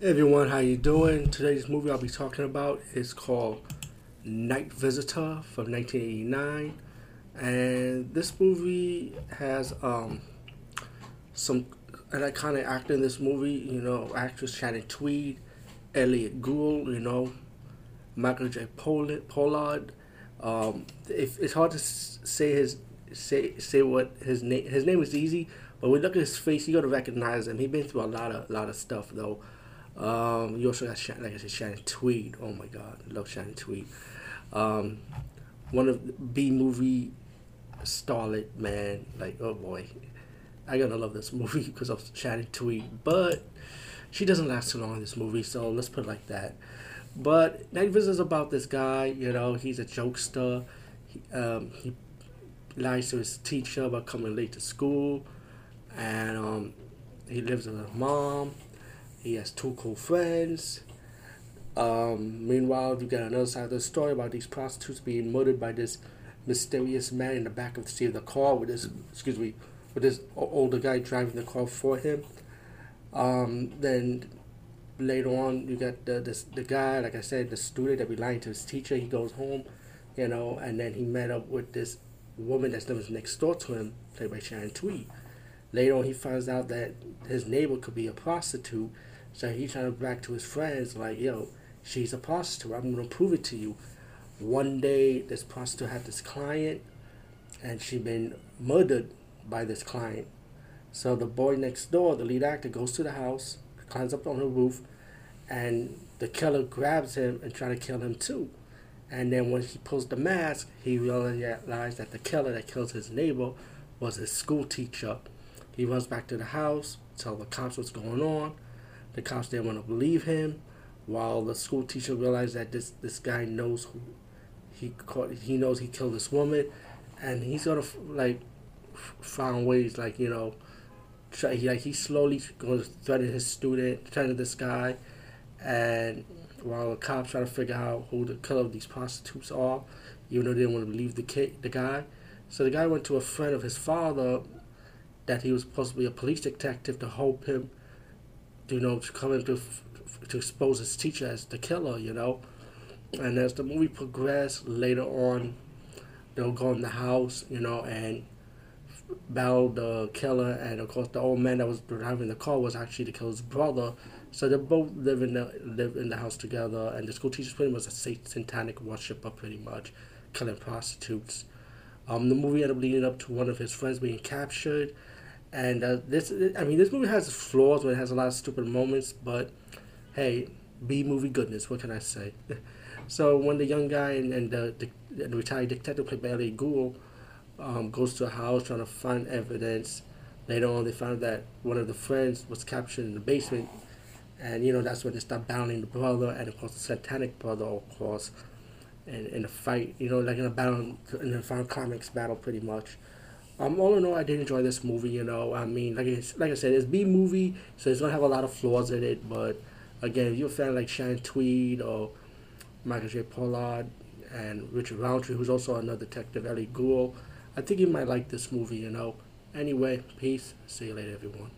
Hey everyone, how you doing? Today's movie I'll be talking about is called Night Visitor from 1989, and this movie has an iconic actor in this movie. You know, actress Shannon Tweed, Elliott Gould, you know, Michael J. Pollard. It's hard to say what his name. His name is easy, but when you look at his face, you gotta recognize him. He's been through a lot of stuff though. You also got, like I said, Shannon Tweed. Oh my God, I love Shannon Tweed. One of the B-movie starlet, man. Like, oh boy, I gotta love this movie because of Shannon Tweed. But she doesn't last too long in this movie, so let's put it like that. But Night Visitor is about this guy. You know, he's a jokester. He lies to his teacher about coming late to school, and he lives with his mom. He has two cool friends. Meanwhile, you got another side of the story about these prostitutes being murdered by this mysterious man in the back of the seat of the car with this, with this older guy driving the car for him. Then later on, you got the guy, like I said, the student that be lying to his teacher. He goes home, you know, and then he met up with this woman that's lives next door to him, played by Shannon Tweed. Later on, he finds out that his neighbor could be a prostitute. So he tried to back to his friends like, yo, she's a prostitute. I'm going to prove it to you. One day, this prostitute had this client, and she'd been murdered by this client. So the boy next door, the lead actor, goes to the house, climbs up on the roof, and the killer grabs him and tries to kill him too. And then when he pulls the mask, he realizes that the killer that kills his neighbor was his school teacher. He runs back to the house, tells the cops what's going on. The cops didn't want to believe him, while the school teacher realized that this guy knows who he caught. He knows he killed this woman, and he sort of like found ways, like, you know, he slowly goes threatening his student, threatening this guy, and while the cops try to figure out who the killer of these prostitutes are, even though they didn't want to believe the guy. So the guy went to a friend of his father that he was supposed to be a police detective to help him, you know, to come in to expose his teacher as the killer, you know. And as the movie progressed, later on, they'll go in the house, you know, and battle the killer. And of course, the old man that was driving the car was actually the killer's brother. So they both live in the house together. And the school teacher pretty much was a satanic worshiper, pretty much, killing prostitutes. The movie ended up leading up to one of his friends being captured. And this movie has flaws, but it has a lot of stupid moments, but hey, B-movie goodness, what can I say? So when the young guy and the retired detective, Kip Bailey Gould, goes to a house trying to find evidence, later on they found that one of the friends was captured in the basement, and, you know, that's when they start battling the brother, and of course the satanic brother, of course, in a fight, you know, like in a final climax battle, pretty much. All in all, I did enjoy this movie, you know. I mean, like I said, it's B-movie, so it's going to have a lot of flaws in it. But, again, if you're a fan like Shannon Tweed or Michael J. Pollard and Richard Roundtree, who's also another detective, Elliott Gould, I think you might like this movie, you know. Anyway, peace. See you later, everyone.